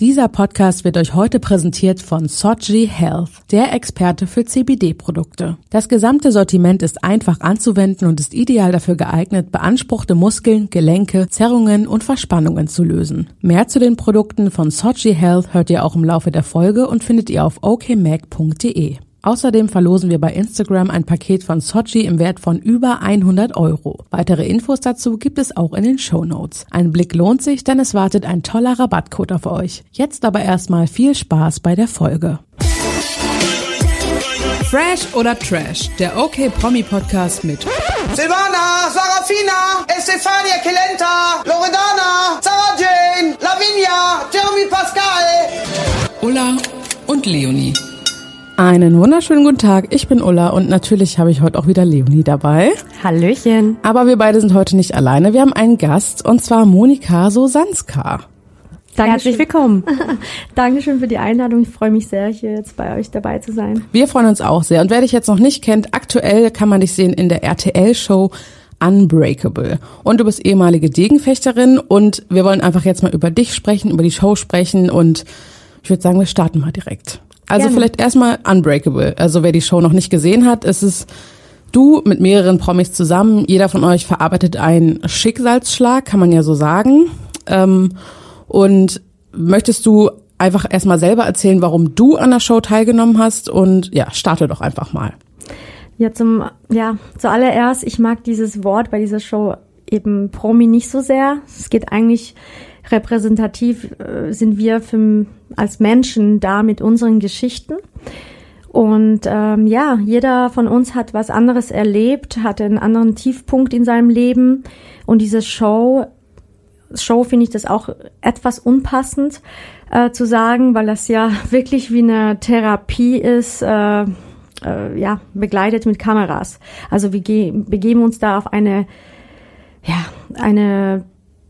Dieser Podcast wird euch heute präsentiert von Soji Health, der Experte für CBD-Produkte. Das gesamte Sortiment ist einfach anzuwenden und ist ideal dafür geeignet, beanspruchte Muskeln, Gelenke, Zerrungen und Verspannungen zu lösen. Mehr zu den Produkten von Soji Health hört ihr auch im Laufe der Folge und findet ihr auf okmag.de. Außerdem verlosen wir bei Instagram ein Paket von Soji im Wert von über 100 €. Weitere Infos dazu gibt es auch in den Shownotes. Ein Blick lohnt sich, denn es wartet ein toller Rabattcode auf euch. Jetzt aber erstmal viel Spaß bei der Folge. Fresh oder Trash, der OK-Promi-Podcast mit Silvana, Sarafina, Estefania Kelenta, Loredana, Sarah Jane, Lavinia, Jeremy Pascal, Ulla und Leonie. Einen wunderschönen guten Tag, ich bin Ulla und natürlich habe ich heute auch wieder Leonie dabei. Hallöchen. Aber wir beide sind heute nicht alleine, wir haben einen Gast und zwar Monika Sozanska. Herzlich willkommen. Dankeschön für die Einladung. Ich freue mich sehr, hier jetzt bei euch dabei zu sein. Wir freuen uns auch sehr. Und wer dich jetzt noch nicht kennt, aktuell kann man dich sehen in der RTL-Show Unbreakable. Und du bist ehemalige Degenfechterin und wir wollen einfach jetzt mal über dich sprechen, über die Show sprechen und ich würde sagen, wir starten mal direkt. Also gerne. Vielleicht erstmal Unbreakable. Also wer die Show noch nicht gesehen hat, ist es du mit mehreren Promis zusammen. Jeder von euch verarbeitet einen Schicksalsschlag, kann man ja so sagen. Und möchtest du einfach erstmal selber erzählen, warum du an der Show teilgenommen hast? Und ja, starte doch einfach mal. Ja, zuallererst, ich mag dieses Wort bei dieser Show eben Promi nicht so sehr. Es geht eigentlich repräsentativ sind wir als Menschen da mit unseren Geschichten. Und jeder von uns hat was anderes erlebt, hatte einen anderen Tiefpunkt in seinem Leben. Und diese Show finde ich das auch etwas unpassend zu sagen, weil das ja wirklich wie eine Therapie ist, begleitet mit Kameras. Also wir begeben uns da auf eine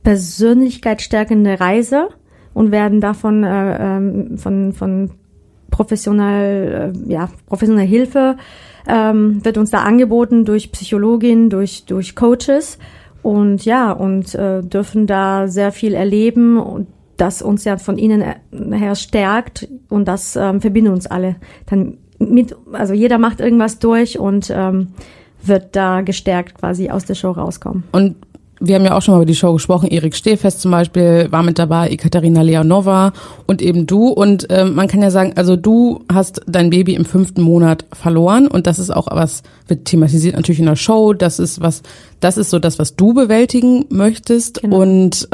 persönlichkeitsstärkende Reise und werden davon von professioneller Hilfe wird uns da angeboten durch Psychologin, durch Coaches und dürfen da sehr viel erleben und das uns ja von innen her stärkt und das verbindet uns alle dann mit, also jeder macht irgendwas durch und wird da gestärkt quasi aus der Show rauskommen. Und wir haben ja auch schon mal über die Show gesprochen. Erik Stehfest zum Beispiel war mit dabei, Ekaterina Leonova und eben du. Und man kann ja sagen, also du hast dein Baby im 5. Monat verloren und das ist auch was, wird thematisiert natürlich in der Show. Das ist so das, was du bewältigen möchtest. Genau. Und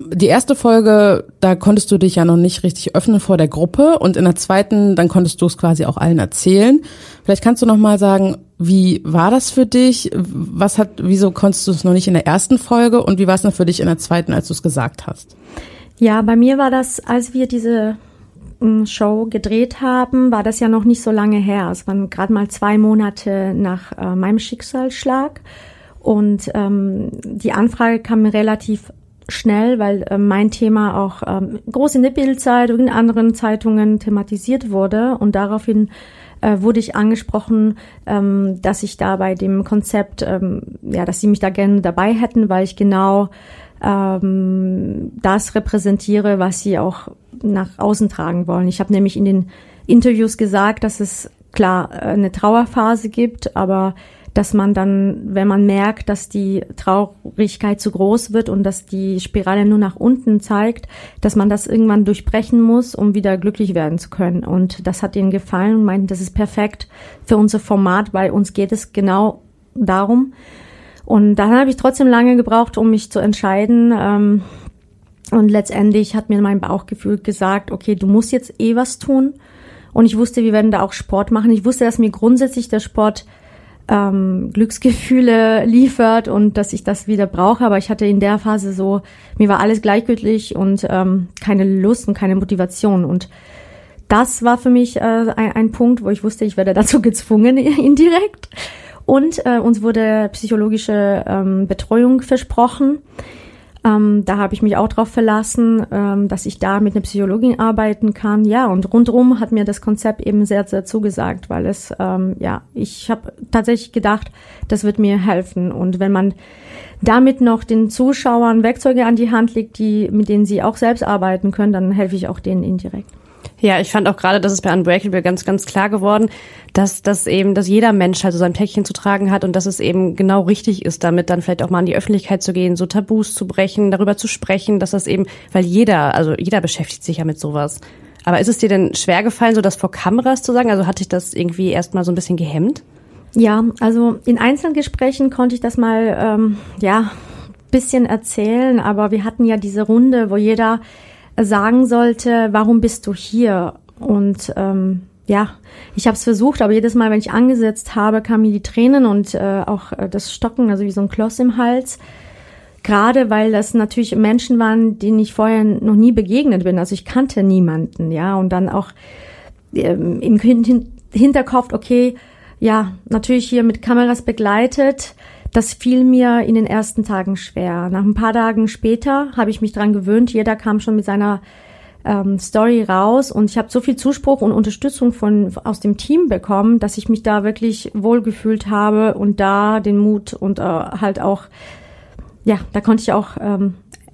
die erste Folge, da konntest du dich ja noch nicht richtig öffnen vor der Gruppe und in der zweiten, dann konntest du es quasi auch allen erzählen. Vielleicht kannst du noch mal sagen, wie war das für dich? Wieso konntest du es noch nicht in der ersten Folge und wie war es noch für dich in der zweiten, als du es gesagt hast? Ja, bei mir war das, als wir diese Show gedreht haben, war das ja noch nicht so lange her. Es waren gerade mal 2 Monate nach meinem Schicksalsschlag und die Anfrage kam mir relativ schnell, weil mein Thema auch groß in der Bildzeit und in anderen Zeitungen thematisiert wurde und daraufhin wurde ich angesprochen, dass ich da bei dem Konzept, dass sie mich da gerne dabei hätten, weil ich genau das repräsentiere, was sie auch nach außen tragen wollen. Ich habe nämlich in den Interviews gesagt, dass es klar eine Trauerphase gibt, aber dass man dann, wenn man merkt, dass die Traurigkeit zu groß wird und dass die Spirale nur nach unten zeigt, dass man das irgendwann durchbrechen muss, um wieder glücklich werden zu können. Und das hat ihnen gefallen und meinten, das ist perfekt für unser Format, weil uns geht es genau darum. Und dann habe ich trotzdem lange gebraucht, um mich zu entscheiden. Und letztendlich hat mir mein Bauchgefühl gesagt, okay, du musst jetzt was tun. Und ich wusste, wir werden da auch Sport machen. Ich wusste, dass mir grundsätzlich der Sport Glücksgefühle liefert und dass ich das wieder brauche, aber ich hatte in der Phase so, mir war alles gleichgültig und keine Lust und keine Motivation und das war für mich ein Punkt, wo ich wusste, ich werde dazu gezwungen indirekt und uns wurde psychologische Betreuung versprochen Da habe ich mich auch drauf verlassen, dass ich da mit einer Psychologin arbeiten kann. Ja, und rundherum hat mir das Konzept eben sehr, sehr zugesagt, weil es, ich habe tatsächlich gedacht, das wird mir helfen. Und wenn man damit noch den Zuschauern Werkzeuge an die Hand legt, mit denen sie auch selbst arbeiten können, dann helfe ich auch denen indirekt. Ja, ich fand auch gerade, das ist bei Unbreakable ganz, ganz klar geworden, dass jeder Mensch halt so sein Päckchen zu tragen hat und dass es eben genau richtig ist, damit dann vielleicht auch mal in die Öffentlichkeit zu gehen, so Tabus zu brechen, darüber zu sprechen, dass das eben, weil jeder beschäftigt sich ja mit sowas. Aber ist es dir denn schwer gefallen, so das vor Kameras zu sagen? Also hat dich das irgendwie erstmal so ein bisschen gehemmt? Ja, also in Einzelgesprächen konnte ich das mal, bisschen erzählen, aber wir hatten ja diese Runde, wo jeder sagen sollte, warum bist du hier? Und ich habe es versucht, aber jedes Mal, wenn ich angesetzt habe, kamen mir die Tränen und auch das Stocken, also wie so ein Kloß im Hals. Gerade weil das natürlich Menschen waren, denen ich vorher noch nie begegnet bin. Also ich kannte niemanden, ja. Und dann auch im Hinterkopf, okay, ja, natürlich hier mit Kameras begleitet. Das fiel mir in den ersten Tagen schwer. Nach ein paar Tagen später habe ich mich dran gewöhnt. Jeder kam schon mit seiner Story raus und ich habe so viel Zuspruch und Unterstützung aus dem Team bekommen, dass ich mich da wirklich wohlgefühlt habe und da den Mut und halt auch, ja, da konnte ich auch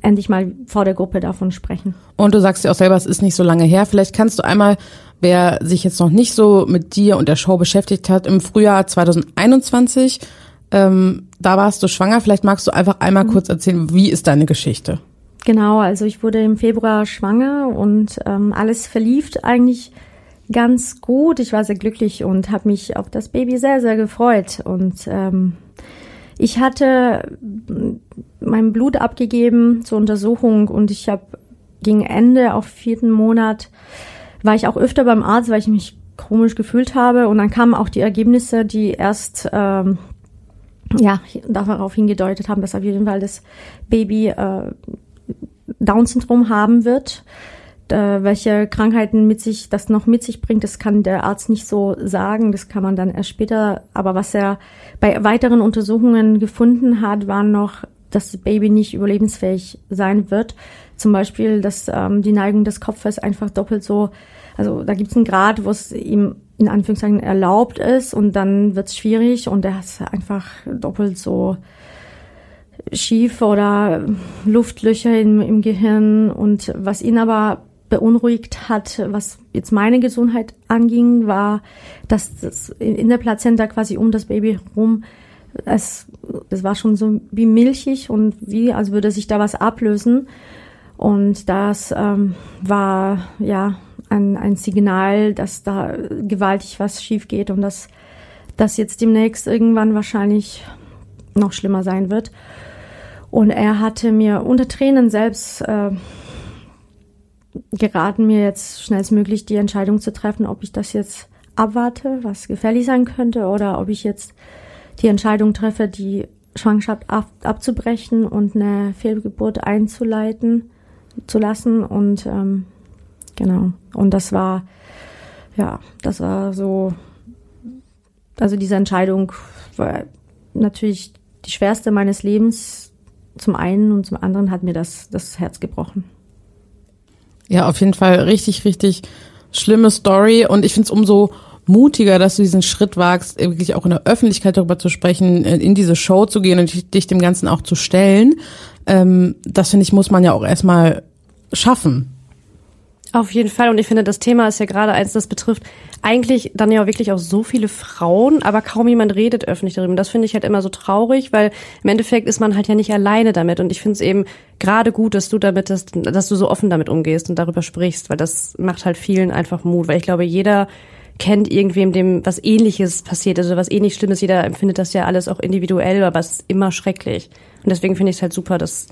endlich mal vor der Gruppe davon sprechen. Und du sagst ja auch selber, es ist nicht so lange her. Vielleicht kannst du einmal, wer sich jetzt noch nicht so mit dir und der Show beschäftigt hat, im Frühjahr 2021, da warst du schwanger. Vielleicht magst du einfach einmal kurz erzählen, wie ist deine Geschichte? Genau, also ich wurde im Februar schwanger und alles verlief eigentlich ganz gut. Ich war sehr glücklich und habe mich auf das Baby sehr, sehr gefreut. Und ich hatte mein Blut abgegeben zur Untersuchung und ich habe gegen Ende, auf 4. Monat, war ich auch öfter beim Arzt, weil ich mich komisch gefühlt habe. Und dann kamen auch die Ergebnisse, die erst darauf hingedeutet haben, dass auf jeden Fall das Baby Down Syndrom haben wird. Welche Krankheiten das noch mit sich bringt, das kann der Arzt nicht so sagen, das kann man dann erst später. Aber was er bei weiteren Untersuchungen gefunden hat, war noch, dass das Baby nicht überlebensfähig sein wird. Zum Beispiel, dass die Neigung des Kopfes einfach doppelt so, also da gibt es einen Grad, wo es ihm in Anführungszeichen erlaubt ist und dann wird es schwierig und er ist einfach doppelt so schief oder Luftlöcher im Gehirn. Und was ihn aber beunruhigt hat, was jetzt meine Gesundheit anging, war, dass das in der Plazenta quasi um das Baby herum, es war schon so wie milchig und wie, als würde sich da was ablösen. Und das war ja ein Signal, dass da gewaltig was schief geht und dass das jetzt demnächst irgendwann wahrscheinlich noch schlimmer sein wird. Und er hatte mir unter Tränen selbst geraten, mir jetzt schnellstmöglich die Entscheidung zu treffen, ob ich das jetzt abwarte, was gefährlich sein könnte, oder ob ich jetzt die Entscheidung treffe, die Schwangerschaft abzubrechen und eine Fehlgeburt einzuleiten zu lassen. Und genau. Und das war so, also diese Entscheidung war natürlich die schwerste meines Lebens. Zum einen und zum anderen hat mir das Herz gebrochen. Ja, auf jeden Fall richtig, richtig schlimme Story. Und ich finde es umso mutiger, dass du diesen Schritt wagst, wirklich auch in der Öffentlichkeit darüber zu sprechen, in diese Show zu gehen und dich dem Ganzen auch zu stellen. Das, finde ich, muss man ja auch erstmal schaffen. Auf jeden Fall. Und ich finde, das Thema ist ja gerade eins, das betrifft eigentlich dann ja wirklich auch so viele Frauen, aber kaum jemand redet öffentlich darüber. Und das finde ich halt immer so traurig, weil im Endeffekt ist man halt ja nicht alleine damit. Und ich finde es eben gerade gut, dass du damit, dass du so offen damit umgehst und darüber sprichst, weil das macht halt vielen einfach Mut. Weil ich glaube, jeder kennt irgendwem, dem was Ähnliches passiert, also was ähnlich Schlimmes. Jeder empfindet das ja alles auch individuell, aber es ist immer schrecklich. Und deswegen finde ich es halt super, dass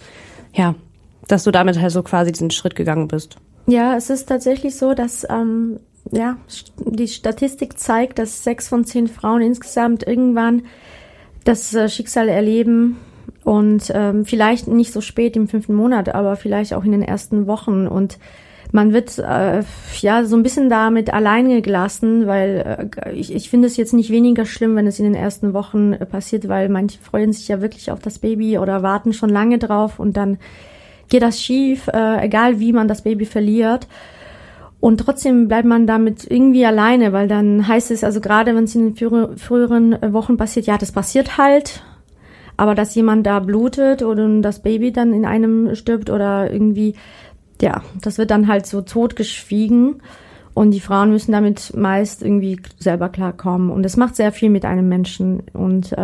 du damit halt so quasi diesen Schritt gegangen bist. Ja, es ist tatsächlich so, dass die Statistik zeigt, dass 6 von 10 Frauen insgesamt irgendwann das Schicksal erleben und vielleicht nicht so spät im 5. Monat, aber vielleicht auch in den ersten Wochen. Und man wird ja so ein bisschen damit alleine gelassen, weil ich finde es jetzt nicht weniger schlimm, wenn es in den ersten Wochen passiert, weil manche freuen sich ja wirklich auf das Baby oder warten schon lange drauf und dann geht das schief, egal wie man das Baby verliert. Und trotzdem bleibt man damit irgendwie alleine, weil dann heißt es, also gerade wenn es in den früheren Wochen passiert, ja, das passiert halt, aber dass jemand da blutet oder das Baby dann in einem stirbt oder irgendwie, ja, das wird dann halt so totgeschwiegen und die Frauen müssen damit meist irgendwie selber klarkommen und das macht sehr viel mit einem Menschen und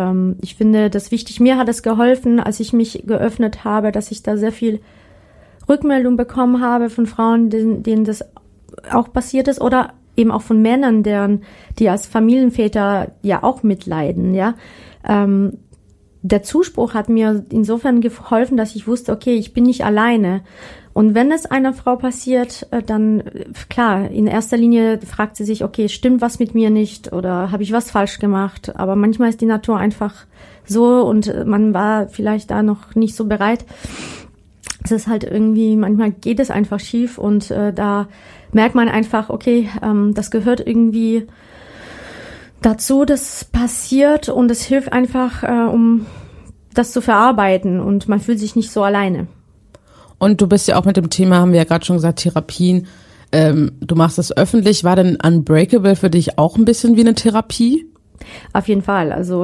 ich finde das wichtig. Mir hat es geholfen, als ich mich geöffnet habe, dass ich da sehr viel Rückmeldung bekommen habe von Frauen, denen das auch passiert ist oder eben auch von Männern, die als Familienväter ja auch mitleiden, ja. Der Zuspruch hat mir insofern geholfen, dass ich wusste, okay, ich bin nicht alleine. Und wenn es einer Frau passiert, dann, klar, in erster Linie fragt sie sich, okay, stimmt was mit mir nicht oder habe ich was falsch gemacht? Aber manchmal ist die Natur einfach so und man war vielleicht da noch nicht so bereit. Es ist halt irgendwie, manchmal geht es einfach schief und da merkt man einfach, okay, das gehört irgendwie dazu, das passiert und es hilft einfach, um das zu verarbeiten und man fühlt sich nicht so alleine. Und du bist ja auch mit dem Thema, haben wir ja gerade schon gesagt, Therapien, du machst das öffentlich. War denn Unbreakable für dich auch ein bisschen wie eine Therapie? Auf jeden Fall, also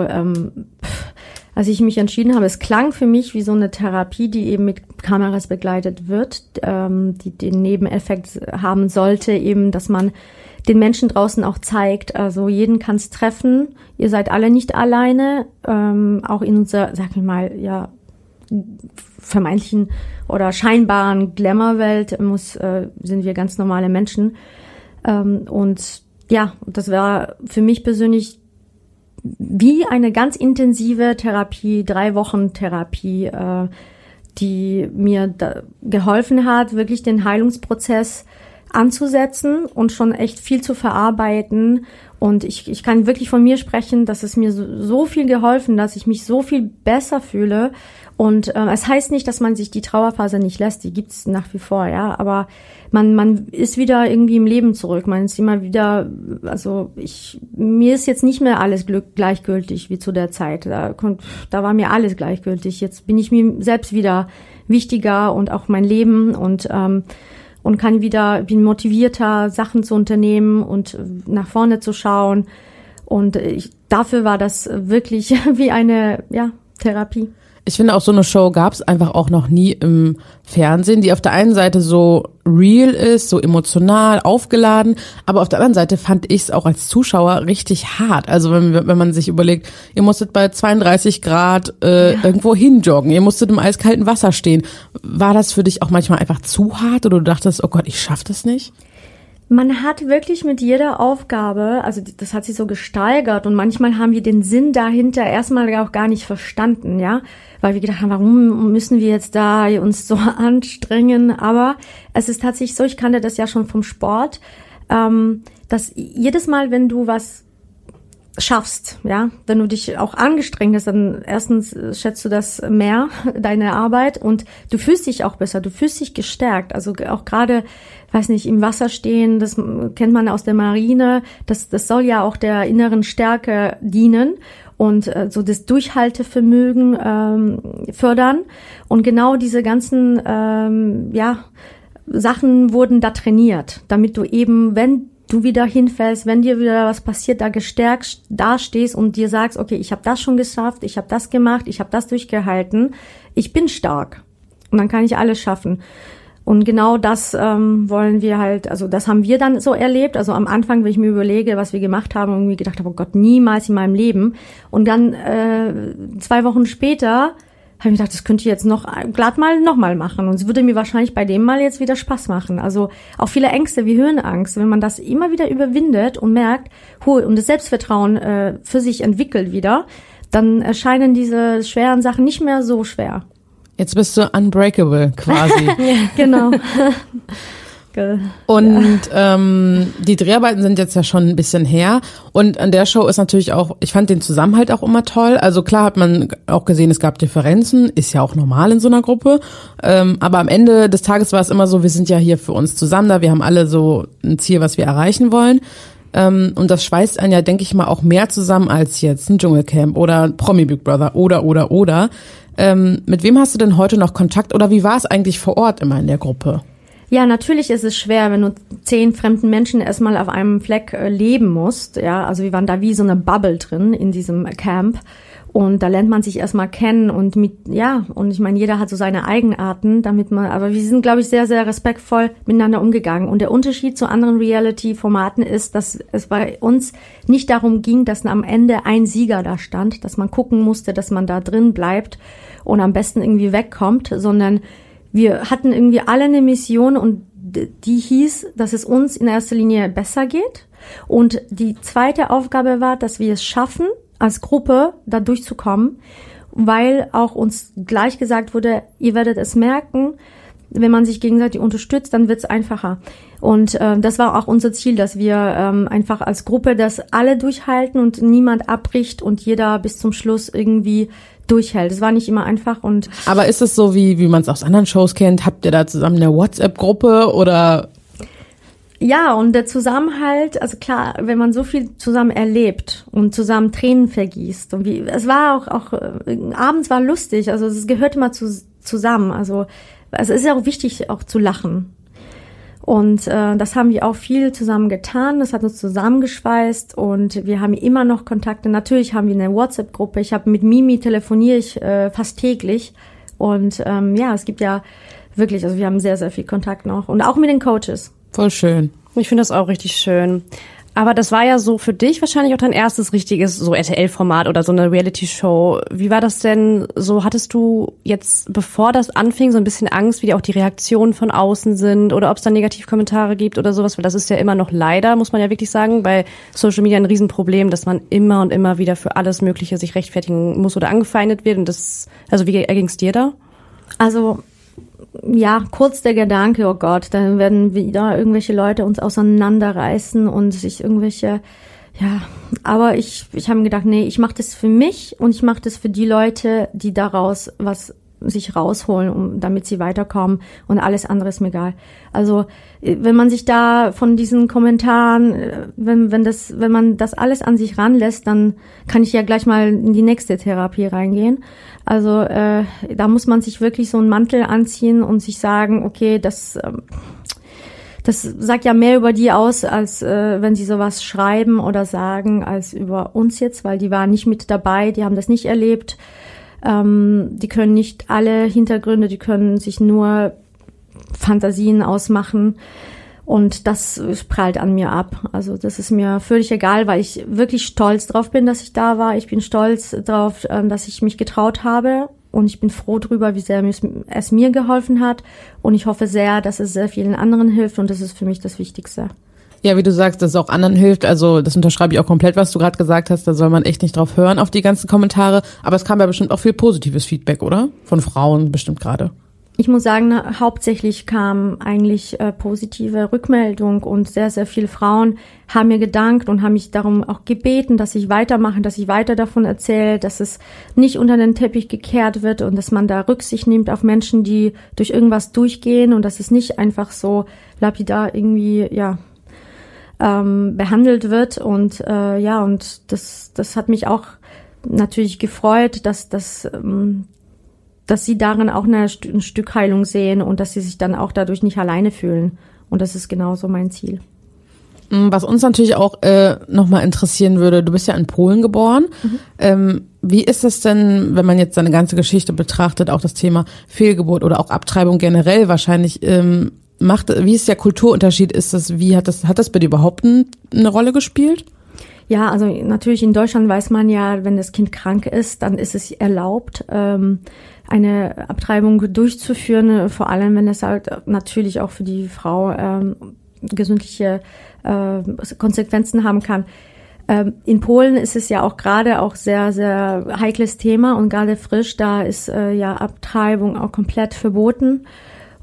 als ich mich entschieden habe, es klang für mich wie so eine Therapie, die eben mit Kameras begleitet wird, die den Nebeneffekt haben sollte, eben, dass man den Menschen draußen auch zeigt, also jeden kann es treffen, ihr seid alle nicht alleine, auch in unserer, sag ich mal, ja, vermeintlichen oder scheinbaren Glamour-Welt sind wir ganz normale Menschen. Und ja, das war für mich persönlich wie eine ganz intensive Therapie, 3 Wochen Therapie, die mir geholfen hat, wirklich den Heilungsprozess anzusetzen und schon echt viel zu verarbeiten. Und ich kann wirklich von mir sprechen, dass es mir so viel geholfen, dass ich mich so viel besser fühle. Und es heißt nicht, dass man sich die Trauerphase nicht lässt, die gibt's nach wie vor, ja. Aber man ist wieder irgendwie im Leben zurück. Man ist immer wieder, also mir ist jetzt nicht mehr alles gleichgültig wie zu der Zeit. Da war mir alles gleichgültig. Jetzt bin ich mir selbst wieder wichtiger und auch mein Leben und kann wieder, bin motivierter, Sachen zu unternehmen und nach vorne zu schauen. Und dafür war das wirklich wie eine, ja, Therapie. Ich finde auch, so eine Show gab es einfach auch noch nie im Fernsehen, die auf der einen Seite so real ist, so emotional, aufgeladen, aber auf der anderen Seite fand ich es auch als Zuschauer richtig hart. Also wenn man sich überlegt, ihr musstet bei 32 Grad irgendwo hinjoggen, ihr musstet im eiskalten Wasser stehen. War das für dich auch manchmal einfach zu hart oder du dachtest, oh Gott, ich schaff das nicht? Man hat wirklich mit jeder Aufgabe, also das hat sich so gesteigert und manchmal haben wir den Sinn dahinter erstmal auch gar nicht verstanden, ja, weil wir gedacht haben, warum müssen wir jetzt da uns so anstrengen, aber es ist tatsächlich so, ich kannte das ja schon vom Sport, dass jedes Mal, wenn du was schaffst, ja, wenn du dich auch angestrengt hast, dann erstens schätzt du das mehr, deine Arbeit, und du fühlst dich auch besser, du fühlst dich gestärkt, also auch gerade, weiß nicht, im Wasser stehen, das kennt man aus der Marine, das soll ja auch der inneren Stärke dienen und so das Durchhaltevermögen fördern, und genau diese ganzen ja, Sachen wurden da trainiert, damit du eben, wenn du wieder hinfällst, wenn dir wieder was passiert, da gestärkt dastehst und dir sagst, okay, ich habe das schon geschafft, ich habe das gemacht, ich habe das durchgehalten, ich bin stark und dann kann ich alles schaffen. Und genau das wollen wir halt, also das haben wir dann so erlebt, also am Anfang, wenn ich mir überlege, was wir gemacht haben, und mir gedacht habe, oh Gott, niemals in meinem Leben. Und dann 2 Wochen später habe ich gedacht, das könnte ich jetzt noch mal machen. Und es würde mir wahrscheinlich bei dem Mal jetzt wieder Spaß machen. Also auch viele Ängste wie Höhenangst, wenn man das immer wieder überwindet und merkt, und das Selbstvertrauen für sich entwickelt wieder, dann erscheinen diese schweren Sachen nicht mehr so schwer. Jetzt bist du unbreakable quasi. Genau. Maske. Und ja. Die Dreharbeiten sind jetzt ja schon ein bisschen her. Und an der Show ist natürlich auch, ich fand den Zusammenhalt auch immer toll. Also klar hat man auch gesehen, es gab Differenzen, ist ja auch normal in so einer Gruppe. Aber am Ende des Tages war es immer so, wir sind ja hier für uns zusammen da, wir haben alle so ein Ziel, was wir erreichen wollen. Und das schweißt einen ja, denke ich mal, auch mehr zusammen als jetzt ein Dschungelcamp oder Promi Big Brother oder. Mit wem hast du denn heute noch Kontakt oder wie war es eigentlich vor Ort immer in der Gruppe? Ja, natürlich ist es schwer, wenn du 10 fremden Menschen erstmal auf einem Fleck leben musst. Ja, also wir waren da wie so eine Bubble drin in diesem Camp. Und da lernt man sich erstmal kennen und und ich meine, jeder hat so seine Eigenarten, aber wir sind, glaube ich, sehr, sehr respektvoll miteinander umgegangen. Und der Unterschied zu anderen Reality-Formaten ist, dass es bei uns nicht darum ging, dass am Ende ein Sieger da stand, dass man gucken musste, dass man da drin bleibt und am besten irgendwie wegkommt, sondern wir hatten irgendwie alle eine Mission und die hieß, dass es uns in erster Linie besser geht. Und die zweite Aufgabe war, dass wir es schaffen, als Gruppe da durchzukommen, weil auch uns gleich gesagt wurde, ihr werdet es merken, wenn man sich gegenseitig unterstützt, dann wird es einfacher. Und das war auch unser Ziel, dass wir einfach als Gruppe das alle durchhalten und niemand abbricht und jeder bis zum Schluss irgendwie durchhält. Es war nicht immer einfach. Und aber ist es so, wie man es aus anderen Shows kennt? Habt ihr da zusammen eine WhatsApp-Gruppe oder... Ja, und der Zusammenhalt, also klar, wenn man so viel zusammen erlebt und zusammen Tränen vergießt und es war auch abends war lustig, also es gehört immer zusammen, also es ist ja auch wichtig, auch zu lachen. Und das haben wir auch viel zusammen getan, das hat uns zusammengeschweißt und wir haben immer noch Kontakte. Natürlich haben wir eine WhatsApp-Gruppe, ich habe mit Mimi telefoniere ich fast täglich und es gibt ja wirklich, also wir haben sehr, sehr viel Kontakt noch und auch mit den Coaches. Voll schön. Ich finde das auch richtig schön. Aber das war ja so für dich wahrscheinlich auch dein erstes richtiges so RTL-Format oder so eine Reality-Show. Wie war das denn so? Hattest du jetzt, bevor das anfing, so ein bisschen Angst, wie auch die Reaktionen von außen sind oder ob es da Negativkommentare gibt oder sowas? Weil das ist ja immer noch leider, muss man ja wirklich sagen, bei Social Media ein Riesenproblem, dass man immer und immer wieder für alles Mögliche sich rechtfertigen muss oder angefeindet wird. Und das, also wie erging's dir da? Also... Ja, kurz der Gedanke, oh Gott, dann werden wieder irgendwelche Leute uns auseinanderreißen und sich irgendwelche, ja, aber ich habe mir gedacht, nee, ich mache das für mich und ich mache das für die Leute, die daraus was sich rausholen, damit sie weiterkommen und alles andere ist mir egal. Also wenn man sich da von diesen Kommentaren, wenn man das alles an sich ranlässt, dann kann ich ja gleich mal in die nächste Therapie reingehen. Also da muss man sich wirklich so einen Mantel anziehen und sich sagen, okay, das sagt ja mehr über die aus, als wenn sie sowas schreiben oder sagen, als über uns jetzt, weil die waren nicht mit dabei, die haben das nicht erlebt. Die können nicht alle Hintergründe, die können sich nur Fantasien ausmachen und das prallt an mir ab. Also das ist mir völlig egal, weil ich wirklich stolz drauf bin, dass ich da war. Ich bin stolz drauf, dass ich mich getraut habe und ich bin froh drüber, wie sehr es mir geholfen hat und ich hoffe sehr, dass es sehr vielen anderen hilft und das ist für mich das Wichtigste. Ja, wie du sagst, dass es auch anderen hilft, also das unterschreibe ich auch komplett, was du gerade gesagt hast, da soll man echt nicht drauf hören, auf die ganzen Kommentare, aber es kam ja bestimmt auch viel positives Feedback, oder? Von Frauen bestimmt gerade. Ich muss sagen, hauptsächlich kam eigentlich positive Rückmeldung und sehr, sehr viele Frauen haben mir gedankt und haben mich darum auch gebeten, dass ich weitermache, dass ich weiter davon erzähle, dass es nicht unter den Teppich gekehrt wird und dass man da Rücksicht nimmt auf Menschen, die durch irgendwas durchgehen und dass es nicht einfach so lapidar irgendwie, ja, behandelt wird und und das hat mich auch natürlich gefreut, dass sie darin auch ein Stück Heilung sehen und dass sie sich dann auch dadurch nicht alleine fühlen und das ist genauso mein Ziel. Was uns natürlich auch nochmal interessieren würde, du bist ja in Polen geboren. Mhm. Wie ist es denn, wenn man jetzt seine ganze Geschichte betrachtet, auch das Thema Fehlgeburt oder auch Abtreibung generell wahrscheinlich, wie ist der Kulturunterschied? Ist das, hat das bei dir überhaupt eine Rolle gespielt? Ja, also natürlich in Deutschland weiß man ja, wenn das Kind krank ist, dann ist es erlaubt, eine Abtreibung durchzuführen, vor allem wenn es halt natürlich auch für die Frau gesundliche Konsequenzen haben kann. In Polen ist es ja auch gerade auch sehr, sehr heikles Thema und gerade frisch, da ist Abtreibung auch komplett verboten.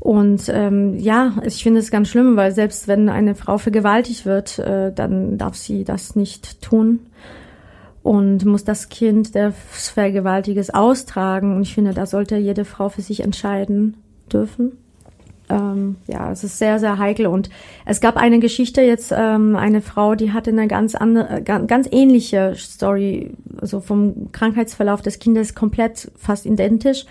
Und ja, ich finde es ganz schlimm, weil selbst wenn eine Frau vergewaltigt wird, dann darf sie das nicht tun und muss das Kind des Vergewaltigers austragen. Und ich finde, da sollte jede Frau für sich entscheiden dürfen. Ja, es ist sehr, sehr heikel. Und es gab eine Geschichte jetzt, eine Frau, die hatte eine ganz andere, ganz ähnliche Story, also vom Krankheitsverlauf des Kindes komplett fast identisch.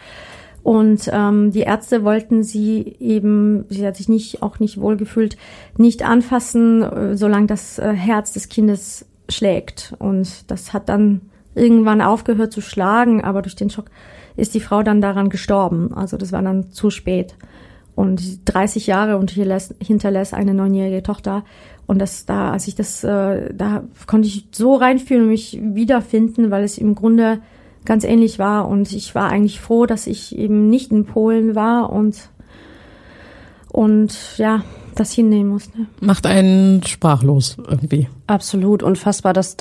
Und die Ärzte wollten sie eben, sie hat sich auch nicht wohlgefühlt, nicht anfassen, solange das Herz des Kindes schlägt. Und das hat dann irgendwann aufgehört zu schlagen, aber durch den Schock ist die Frau dann daran gestorben. Also das war dann zu spät. Und 30 Jahre und hinterlässt eine 9-jährige Tochter. Und das da, als ich das, da konnte ich so reinfühlen und mich wiederfinden, weil es im Grunde ganz ähnlich war. Und ich war eigentlich froh, dass ich eben nicht in Polen war und ja, das hinnehmen musste. Macht einen sprachlos irgendwie. Absolut, unfassbar, dass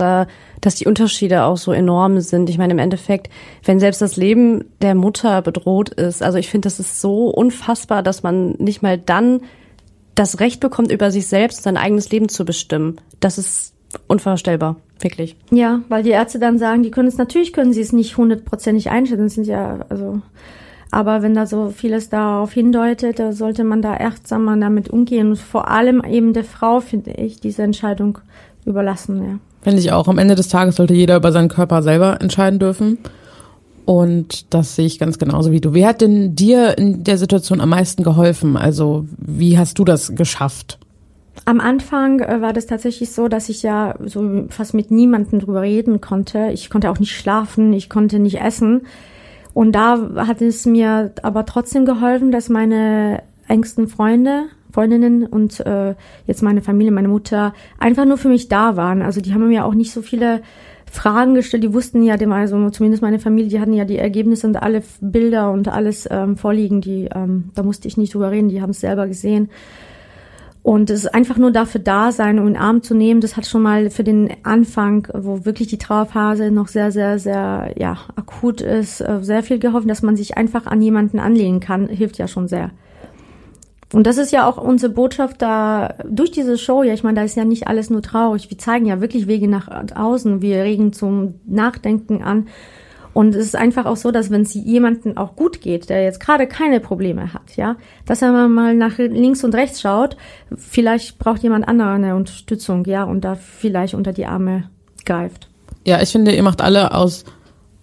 die Unterschiede auch so enorm sind. Ich meine, im Endeffekt, wenn selbst das Leben der Mutter bedroht ist, also ich finde, das ist so unfassbar, dass man nicht mal dann das Recht bekommt, über sich selbst sein eigenes Leben zu bestimmen. Das ist unvorstellbar. Wirklich. Ja, weil die Ärzte dann sagen, können sie es nicht 100%ig einschätzen, sind ja, also, aber wenn da so vieles darauf hindeutet, da sollte man da achtsamer damit umgehen und vor allem eben der Frau, finde ich, diese Entscheidung überlassen, ja. Finde ich auch. Am Ende des Tages sollte jeder über seinen Körper selber entscheiden dürfen und das sehe ich ganz genauso wie du. Wer hat denn dir in der Situation am meisten geholfen? Also, wie hast du das geschafft? Am Anfang war das tatsächlich so, dass ich ja so fast mit niemandem drüber reden konnte. Ich konnte auch nicht schlafen, ich konnte nicht essen. Und da hat es mir aber trotzdem geholfen, dass meine engsten Freundinnen und jetzt meine Familie, meine Mutter einfach nur für mich da waren. Also die haben mir auch nicht so viele Fragen gestellt. Die wussten ja, also zumindest meine Familie, die hatten ja die Ergebnisse und alle Bilder und alles vorliegen. Da musste ich nicht drüber reden, die haben es selber gesehen. Und es ist einfach nur dafür da sein, um in den Arm zu nehmen. Das hat schon mal für den Anfang, wo wirklich die Trauerphase noch sehr, sehr, sehr ja akut ist, sehr viel geholfen, dass man sich einfach an jemanden anlehnen kann. Hilft ja schon sehr. Und das ist ja auch unsere Botschaft da durch diese Show. Ja, ich meine, da ist ja nicht alles nur traurig. Wir zeigen ja wirklich Wege nach außen. Wir regen zum Nachdenken an. Und es ist einfach auch so, dass wenn es jemandem auch gut geht, der jetzt gerade keine Probleme hat, ja, dass er mal nach links und rechts schaut, vielleicht braucht jemand anderer eine Unterstützung, ja, und da vielleicht unter die Arme greift. Ja, ich finde, ihr macht alle aus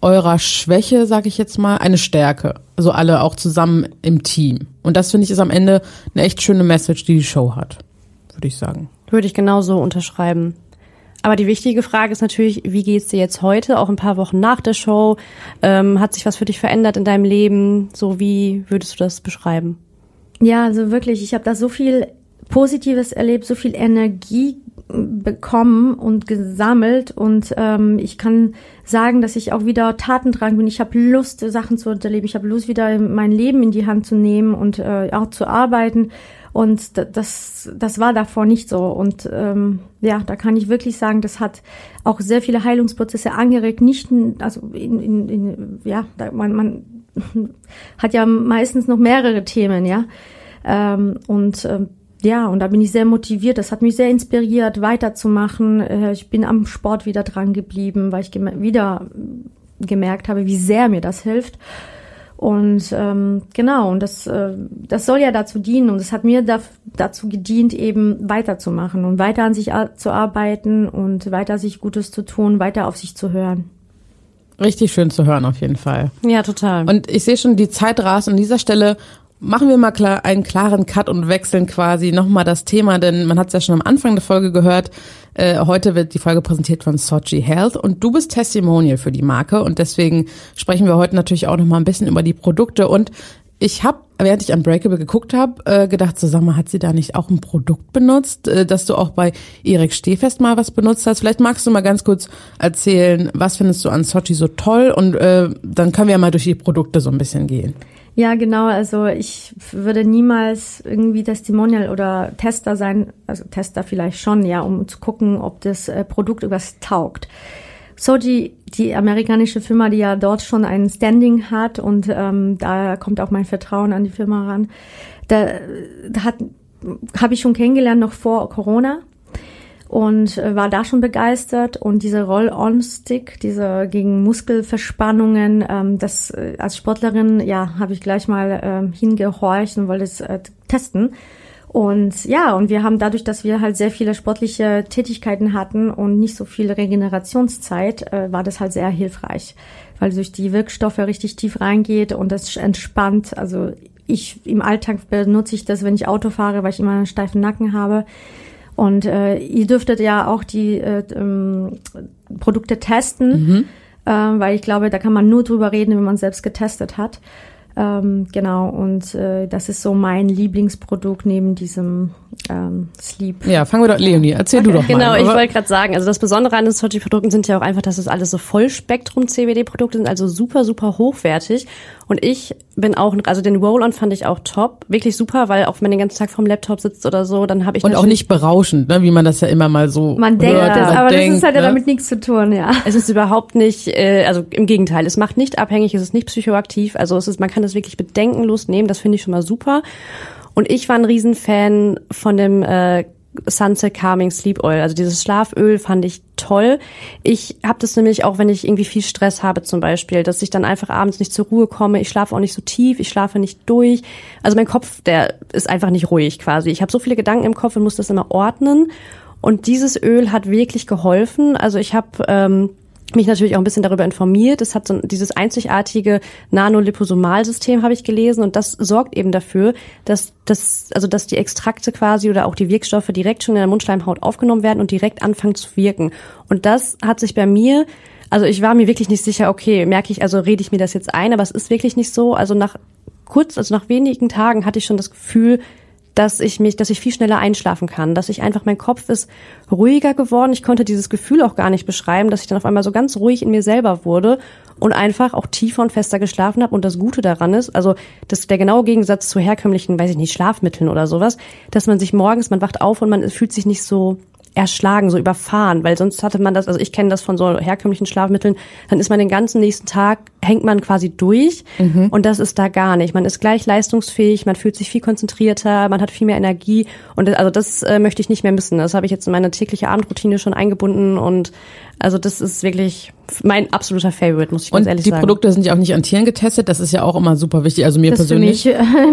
eurer Schwäche, sag ich jetzt mal, eine Stärke. Also alle auch zusammen im Team. Und das, finde ich, ist am Ende eine echt schöne Message, die Show hat, würde ich sagen. Würde ich genauso unterschreiben. Aber die wichtige Frage ist natürlich, wie geht's dir jetzt heute, auch ein paar Wochen nach der Show? Hat sich was für dich verändert in deinem Leben? So, wie würdest du das beschreiben? Ja, also wirklich, ich habe da so viel Positives erlebt, so viel Energie bekommen und gesammelt. Und ich kann sagen, dass ich auch wieder tatentragend bin. Ich habe Lust, Sachen zu unterleben. Ich habe Lust, wieder mein Leben in die Hand zu nehmen und auch zu arbeiten. Und das war davor nicht so. Und ja, da kann ich wirklich sagen, das hat auch sehr viele Heilungsprozesse angeregt. Nicht, also ja, man hat ja meistens noch mehrere Themen, ja. Ja, und da bin ich sehr motiviert. Das hat mich sehr inspiriert, weiterzumachen. Ich bin am Sport wieder dran geblieben, weil ich wieder gemerkt habe, wie sehr mir das hilft. Und genau, und das soll ja dazu dienen. Und es hat mir dazu gedient, eben weiterzumachen und weiter an sich zu arbeiten und weiter sich Gutes zu tun, weiter auf sich zu hören. Richtig schön zu hören auf jeden Fall. Ja, total. Und ich sehe schon, die Zeit rast an dieser Stelle. Machen wir mal einen klaren Cut und wechseln quasi nochmal das Thema, denn man hat es ja schon am Anfang der Folge gehört. Heute wird die Folge präsentiert von Soji Health und du bist Testimonial für die Marke und deswegen sprechen wir heute natürlich auch nochmal ein bisschen über die Produkte. Und ich habe, während ich Unbreakable geguckt habe, gedacht, Susanne, hat sie da nicht auch ein Produkt benutzt, dass du auch bei Erik Stehfest mal was benutzt hast? Vielleicht magst du mal ganz kurz erzählen, was findest du an Soji so toll, und dann können wir ja mal durch die Produkte so ein bisschen gehen. Ja, genau. Also ich würde niemals irgendwie Testimonial oder Tester sein, also Tester vielleicht schon, ja, um zu gucken, ob das Produkt was taugt. Soji, die amerikanische Firma, die ja dort schon ein Standing hat, und da kommt auch mein Vertrauen an die Firma ran, habe ich schon kennengelernt, noch vor Corona, und war da schon begeistert. Und dieser Roll-On-Stick, dieser gegen Muskelverspannungen, das als Sportlerin, ja, habe ich gleich mal hingehorcht und wollte es testen. Und ja, und wir haben dadurch, dass wir halt sehr viele sportliche Tätigkeiten hatten und nicht so viel Regenerationszeit, war das halt sehr hilfreich, weil durch die Wirkstoffe richtig tief reingeht und das entspannt. Also ich im Alltag benutze ich das, wenn ich Auto fahre, weil ich immer einen steifen Nacken habe. Und ihr dürftet ja auch die Produkte testen, weil ich glaube, da kann man nur drüber reden, wenn man selbst getestet hat. Genau, und das ist so mein Lieblingsprodukt neben diesem Sleep. Ja, fangen wir doch, Leonie, erzähl okay. Du doch mal. Genau, ich wollte gerade sagen, also das Besondere an den Soji-Produkten sind ja auch einfach, dass das alles so Vollspektrum-CBD-Produkte sind, also super, super hochwertig. Und ich bin auch, also den Roll-On fand ich auch top, wirklich super, weil auch wenn man den ganzen Tag vorm Laptop sitzt oder so, dann habe ich... Und auch nicht berauschend, ne, wie man das ja immer mal so man hört. Man denkt das, aber denkt, das hat ja damit nichts zu tun, ja. Es ist überhaupt nicht, also im Gegenteil, es macht nicht abhängig, es ist nicht psychoaktiv, also es ist, man kann das wirklich bedenkenlos nehmen, das finde ich schon mal super. Und ich war ein Riesenfan von dem Sunset Calming Sleep Oil, also dieses Schlaföl fand ich toll. Ich habe das nämlich auch, wenn ich irgendwie viel Stress habe zum Beispiel, dass ich dann einfach abends nicht zur Ruhe komme, ich schlafe auch nicht so tief, ich schlafe nicht durch. Also mein Kopf, der ist einfach nicht ruhig quasi. Ich habe so viele Gedanken im Kopf und muss das immer ordnen. Und dieses Öl hat wirklich geholfen. Also ich habe... mich natürlich auch ein bisschen darüber informiert. Es hat so dieses einzigartige Nanoliposomalsystem, habe ich gelesen, und das sorgt eben dafür, dass die Extrakte quasi oder auch die Wirkstoffe direkt schon in der Mundschleimhaut aufgenommen werden und direkt anfangen zu wirken. Und das hat sich bei mir, also ich war mir wirklich nicht sicher, okay, merke ich, also rede ich mir das jetzt ein, aber es ist wirklich nicht so. Also nach wenigen Tagen hatte ich schon das Gefühl, dass ich viel schneller einschlafen kann, dass ich einfach, mein Kopf ist ruhiger geworden. Ich konnte dieses Gefühl auch gar nicht beschreiben, dass ich dann auf einmal so ganz ruhig in mir selber wurde und einfach auch tiefer und fester geschlafen habe. Und das Gute daran ist, also das ist der genaue Gegensatz zu herkömmlichen, weiß ich nicht, Schlafmitteln oder sowas, dass man sich morgens, man wacht auf und man fühlt sich nicht so erschlagen, so überfahren, weil sonst hatte man das, also ich kenne das von so herkömmlichen Schlafmitteln, dann ist man den ganzen nächsten Tag, hängt man quasi durch, und das ist da gar nicht. Man ist gleich leistungsfähig, man fühlt sich viel konzentrierter, man hat viel mehr Energie, und also das möchte ich nicht mehr missen. Das habe ich jetzt in meine tägliche Abendroutine schon eingebunden, und also das ist wirklich mein absoluter Favorite, muss ich ganz ehrlich sagen. Und die Produkte sind ja auch nicht an Tieren getestet, das ist ja auch immer super wichtig, also mir das persönlich.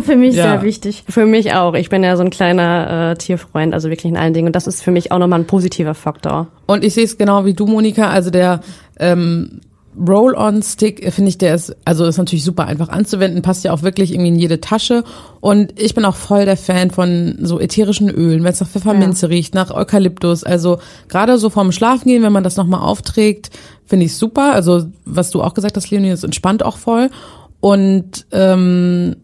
Für mich ja. Sehr wichtig. Für mich auch, ich bin ja so ein kleiner Tierfreund, also wirklich in allen Dingen, und das ist für mich auch nochmal ein positiver Faktor. Und ich sehe es genau wie du, Monika, also der Roll-On-Stick, finde ich, der ist, also ist natürlich super einfach anzuwenden, passt ja auch wirklich irgendwie in jede Tasche. Und ich bin auch voll der Fan von so ätherischen Ölen, wenn es nach Pfefferminze riecht, nach Eukalyptus, also gerade so vorm Schlafengehen, wenn man das nochmal aufträgt, finde ich super. Also was du auch gesagt hast, Leonie, das entspannt auch voll. Und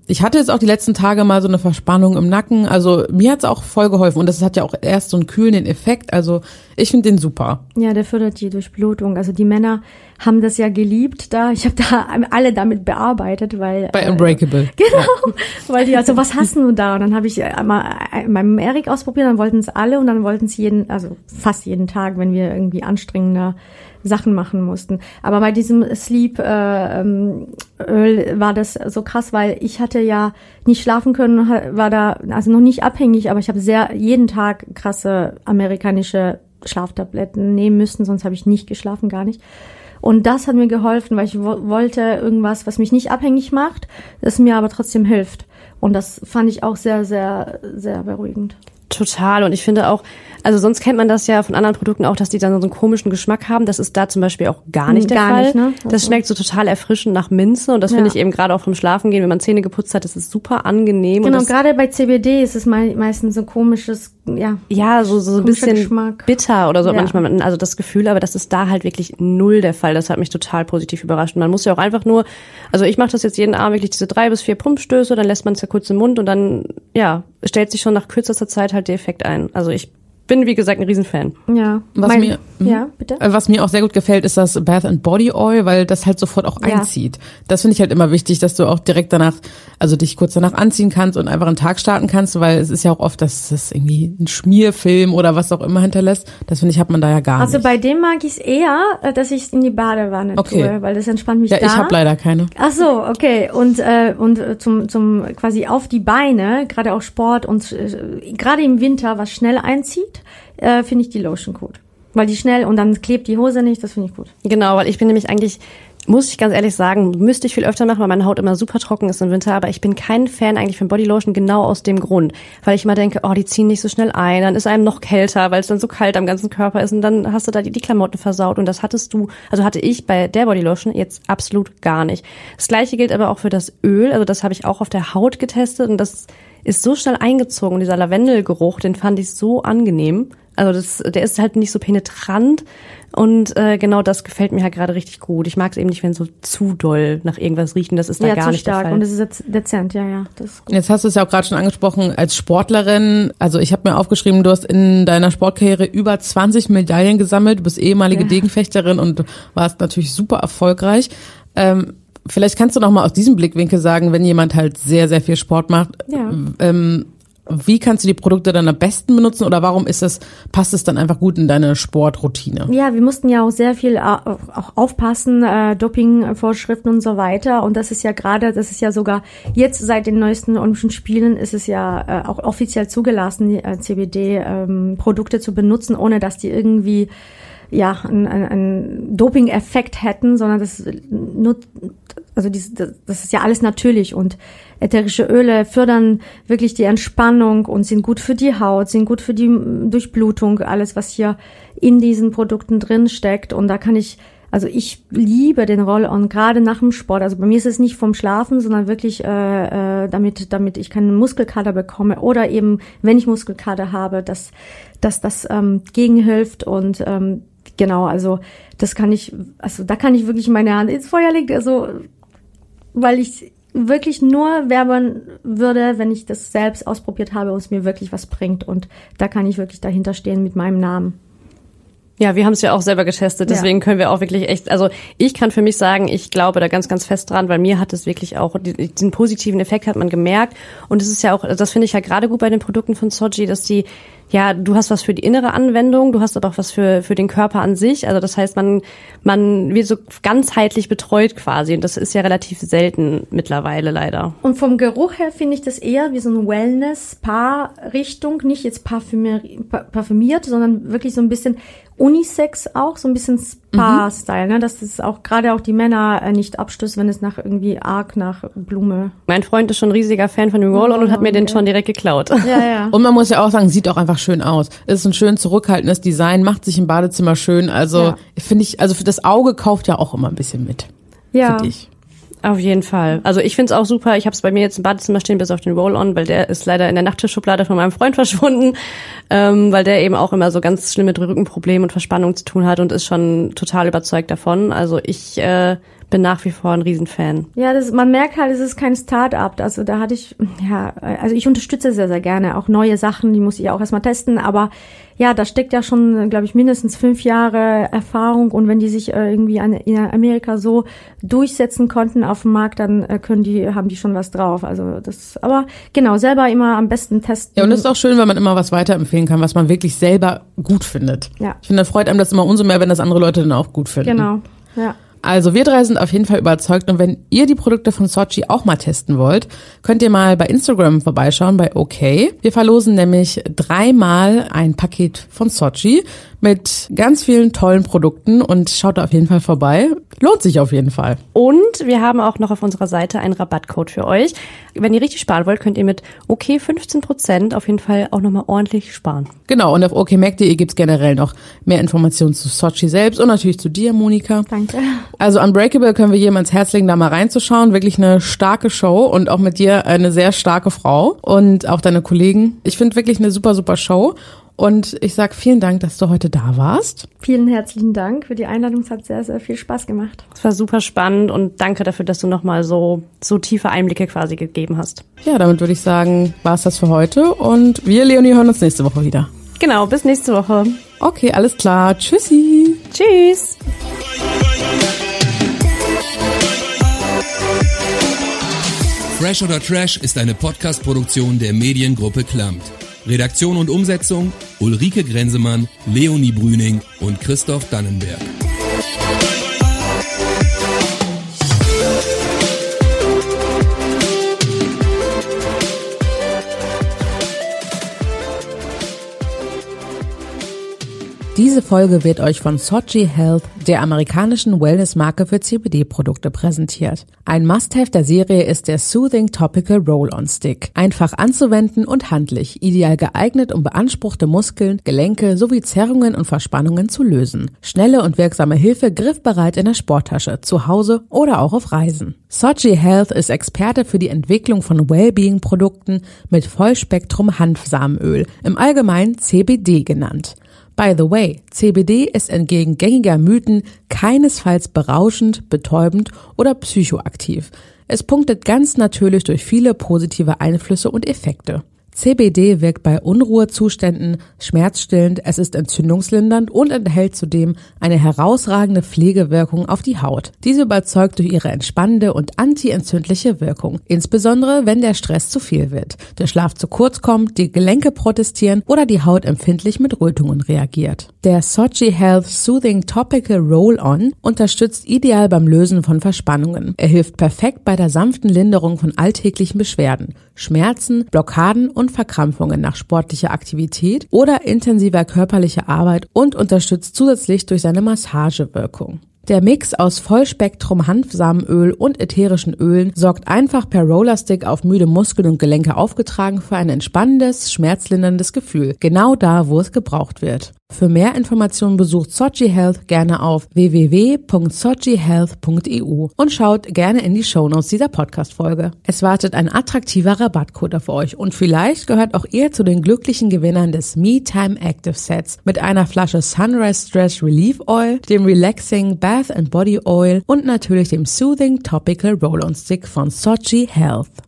ich hatte jetzt auch die letzten Tage mal so eine Verspannung im Nacken, also mir hat's auch voll geholfen, und das hat ja auch erst so einen kühlenden Effekt, also ich finde den super. Ja, der fördert die Durchblutung, also die Männer haben das ja geliebt da, ich habe da alle damit bearbeitet, weil... Bei Unbreakable. Genau, ja. Weil die also, was hast du da? Und dann habe ich einmal meinem Erik ausprobiert, dann wollten es alle, und dann wollten es fast jeden Tag, wenn wir irgendwie anstrengender Sachen machen mussten. Aber bei diesem Sleep-Öl war das so krass, weil ich hatte ja nicht schlafen können, war da also noch nicht abhängig, aber ich habe jeden Tag krasse amerikanische Schlaftabletten nehmen müssen, sonst habe ich nicht geschlafen, gar nicht. Und das hat mir geholfen, weil ich wollte irgendwas, was mich nicht abhängig macht, das mir aber trotzdem hilft. Und das fand ich auch sehr, sehr, sehr beruhigend. Total. Und ich finde auch, also sonst kennt man das ja von anderen Produkten auch, dass die dann so einen komischen Geschmack haben. Das ist da zum Beispiel auch gar nicht der Fall. Nicht, ne? Also das schmeckt so total erfrischend nach Minze, und das finde ich eben gerade auch vom Schlafengehen, wenn man Zähne geputzt hat, das ist super angenehm. Genau, und gerade bei CBD ist es meistens so komisches, so ein bisschen Geschmack. Bitter oder so manchmal, also das Gefühl, aber das ist da halt wirklich null der Fall. Das hat mich total positiv überrascht. Und man muss ja auch einfach nur, also ich mache das jetzt jeden Abend wirklich, diese 3 bis 4 Pumpstöße, dann lässt man es ja kurz im Mund, und dann stellt sich schon nach kürzester Zeit halt der Effekt ein. Also ich bin, wie gesagt, ein Riesenfan. Ja. Was mir auch sehr gut gefällt, ist das Bath and Body Oil, weil das halt sofort auch einzieht. Das finde ich halt immer wichtig, dass du auch direkt danach, also dich kurz danach anziehen kannst und einfach einen Tag starten kannst, weil es ist ja auch oft, dass das irgendwie ein Schmierfilm oder was auch immer hinterlässt. Das finde ich, hat man da ja gar nicht. Also bei dem mag ich es eher, dass ich es in die Badewanne tue, weil das entspannt mich da. Ja, ich habe leider keine. Ach so, okay. Und zum quasi auf die Beine, gerade auch Sport und gerade im Winter, was schnell einzieht, finde ich die Lotion gut. Weil die schnell und dann klebt die Hose nicht, das finde ich gut. Genau, weil ich bin nämlich eigentlich, muss ich ganz ehrlich sagen, müsste ich viel öfter machen, weil meine Haut immer super trocken ist im Winter, aber ich bin kein Fan eigentlich von Bodylotion genau aus dem Grund, weil ich immer denke, oh, die ziehen nicht so schnell ein, dann ist einem noch kälter, weil es dann so kalt am ganzen Körper ist und dann hast du da die Klamotten versaut und das hatte ich bei der Bodylotion jetzt absolut gar nicht. Das Gleiche gilt aber auch für das Öl, also das habe ich auch auf der Haut getestet und das ist so schnell eingezogen und dieser Lavendelgeruch, den fand ich so angenehm. Also der ist halt nicht so penetrant und genau das gefällt mir halt gerade richtig gut. Ich mag es eben nicht, wenn so zu doll nach irgendwas riecht und das ist da gar nicht der Fall. Ja, zu stark und es ist jetzt dezent, ja. Das ist gut. Jetzt hast du es ja auch gerade schon angesprochen als Sportlerin. Also ich habe mir aufgeschrieben, du hast in deiner Sportkarriere über 20 Medaillen gesammelt, du bist ehemalige Degenfechterin und warst natürlich super erfolgreich. Vielleicht kannst du noch mal aus diesem Blickwinkel sagen, wenn jemand halt sehr, sehr viel Sport macht, wie kannst du die Produkte dann am besten benutzen oder warum passt es dann einfach gut in deine Sportroutine? Ja, wir mussten ja auch sehr viel auch aufpassen, Dopingvorschriften und so weiter. Und das ist ja sogar jetzt seit den neuesten Olympischen Spielen ist es ja auch offiziell zugelassen, CBD-Produkte zu benutzen, ohne dass die irgendwie einen Doping-Effekt hätten, sondern das ist ja alles natürlich und ätherische Öle fördern wirklich die Entspannung und sind gut für die Haut, sind gut für die Durchblutung, alles, was hier in diesen Produkten drin steckt. Und da ich liebe den Roll-On, gerade nach dem Sport. Also bei mir ist es nicht vom Schlafen, sondern wirklich, damit ich keinen Muskelkater bekomme oder eben, wenn ich Muskelkater habe, dass das gegenhilft und genau, also das kann ich, also da kann ich wirklich meine Hand ins Feuer legen, also weil ich wirklich nur werben würde, wenn ich das selbst ausprobiert habe und es mir wirklich was bringt und da kann ich wirklich dahinter stehen mit meinem Namen. Ja, wir haben es ja auch selber getestet, deswegen können wir auch wirklich echt, also ich kann für mich sagen, ich glaube da ganz, ganz fest dran, weil mir hat es wirklich auch, diesen positiven Effekt hat man gemerkt und es ist ja auch, das finde ich ja gerade gut bei den Produkten von Soji, dass die, ja, du hast was für die innere Anwendung, du hast aber auch was für den Körper an sich, also das heißt, man wird so ganzheitlich betreut quasi und das ist ja relativ selten mittlerweile leider. Und vom Geruch her finde ich das eher wie so ein Wellness-Spa-Richtung, nicht jetzt parfümiert, sondern wirklich so ein bisschen Unisex auch, so ein bisschen Spa-Style, ne? Das ist auch gerade auch die Männer nicht abstößt, wenn es nach irgendwie arg nach Blume. Mein Freund ist schon ein riesiger Fan von dem Roll-On und hat mir den schon direkt geklaut. Ja. Und man muss ja auch sagen, sieht auch einfach schön aus. Ist ein schön zurückhaltendes Design, macht sich im Badezimmer schön. Also finde ich, also für das Auge kauft ja auch immer ein bisschen mit. Ja. Finde ich. Auf jeden Fall. Also ich find's auch super. Ich habe es bei mir jetzt im Badezimmer stehen, bis auf den Roll-On, weil der ist leider in der Nachttischschublade von meinem Freund verschwunden, weil der eben auch immer so ganz schlimm mit Rückenproblemen und Verspannung zu tun hat und ist schon total überzeugt davon. Also ich bin nach wie vor ein Riesenfan. Ja, man merkt halt, es ist kein Start-up. Also da hatte ich, ich unterstütze sehr, sehr gerne. Auch neue Sachen, die muss ich auch erstmal testen. Aber ja, da steckt ja schon, glaube ich, mindestens 5 Jahre Erfahrung. Und wenn die sich irgendwie in Amerika so durchsetzen konnten auf dem Markt, dann haben die schon was drauf. Also das, aber genau, selber immer am besten testen. Ja, und das ist auch schön, wenn man immer was weiterempfehlen kann, was man wirklich selber gut findet. Ja. Ich finde, da freut einem das immer umso mehr, wenn das andere Leute dann auch gut finden. Genau, ja. Also wir drei sind auf jeden Fall überzeugt und wenn ihr die Produkte von Soji auch mal testen wollt, könnt ihr mal bei Instagram vorbeischauen, bei okay. Wir verlosen nämlich 3-mal ein Paket von Soji mit ganz vielen tollen Produkten und schaut da auf jeden Fall vorbei. Lohnt sich auf jeden Fall. Und wir haben auch noch auf unserer Seite einen Rabattcode für euch. Wenn ihr richtig sparen wollt, könnt ihr mit okay 15% auf jeden Fall auch nochmal ordentlich sparen. Genau, und auf okmac.de gibt's generell noch mehr Informationen zu Soji selbst und natürlich zu dir, Monika. Danke. Also Unbreakable können wir jedem ans Herz legen, da mal reinzuschauen. Wirklich eine starke Show und auch mit dir eine sehr starke Frau und auch deine Kollegen. Ich finde wirklich eine super, super Show. Und ich sag vielen Dank, dass du heute da warst. Vielen herzlichen Dank für die Einladung. Es hat sehr, sehr viel Spaß gemacht. Es war super spannend und danke dafür, dass du nochmal so tiefe Einblicke quasi gegeben hast. Ja, damit würde ich sagen, war es das für heute. Und wir, Leonie, hören uns nächste Woche wieder. Genau, bis nächste Woche. Okay, alles klar. Tschüssi. Tschüss. Fresh oder Trash ist eine Podcast-Produktion der Mediengruppe Klamt. Redaktion und Umsetzung Ulrike Grenzemann, Leonie Brüning und Christoph Dannenberg. Diese Folge wird euch von Soji Health, der amerikanischen Wellness-Marke für CBD-Produkte, präsentiert. Ein Must-Have der Serie ist der Soothing Topical Roll-On Stick. Einfach anzuwenden und handlich, ideal geeignet, um beanspruchte Muskeln, Gelenke sowie Zerrungen und Verspannungen zu lösen. Schnelle und wirksame Hilfe griffbereit in der Sporttasche, zu Hause oder auch auf Reisen. Soji Health ist Experte für die Entwicklung von Wellbeing-Produkten mit Vollspektrum Hanfsamenöl, im Allgemeinen CBD genannt. By the way, CBD ist entgegen gängiger Mythen keinesfalls berauschend, betäubend oder psychoaktiv. Es punktet ganz natürlich durch viele positive Einflüsse und Effekte. CBD wirkt bei Unruhezuständen, schmerzstillend, es ist entzündungslindernd und enthält zudem eine herausragende Pflegewirkung auf die Haut. Diese überzeugt durch ihre entspannende und antientzündliche Wirkung, insbesondere wenn der Stress zu viel wird, der Schlaf zu kurz kommt, die Gelenke protestieren oder die Haut empfindlich mit Rötungen reagiert. Der Soji Health Soothing Topical Roll-On unterstützt ideal beim Lösen von Verspannungen. Er hilft perfekt bei der sanften Linderung von alltäglichen Beschwerden, Schmerzen, Blockaden und Verkrampfungen nach sportlicher Aktivität oder intensiver körperlicher Arbeit und unterstützt zusätzlich durch seine Massagewirkung. Der Mix aus Vollspektrum Hanfsamenöl und ätherischen Ölen sorgt einfach per Rollerstick auf müde Muskeln und Gelenke aufgetragen für ein entspannendes, schmerzlinderndes Gefühl, genau da, wo es gebraucht wird. Für mehr Informationen besucht Soji Health gerne auf www.sojihealth.eu und schaut gerne in die Shownotes dieser Podcast-Folge. Es wartet ein attraktiver Rabattcode auf euch und vielleicht gehört auch ihr zu den glücklichen Gewinnern des Me-Time Active Sets mit einer Flasche Sunrise Stress Relief Oil, dem Relaxing Bath and Body Oil und natürlich dem Soothing Topical Roll-On Stick von Soji Health.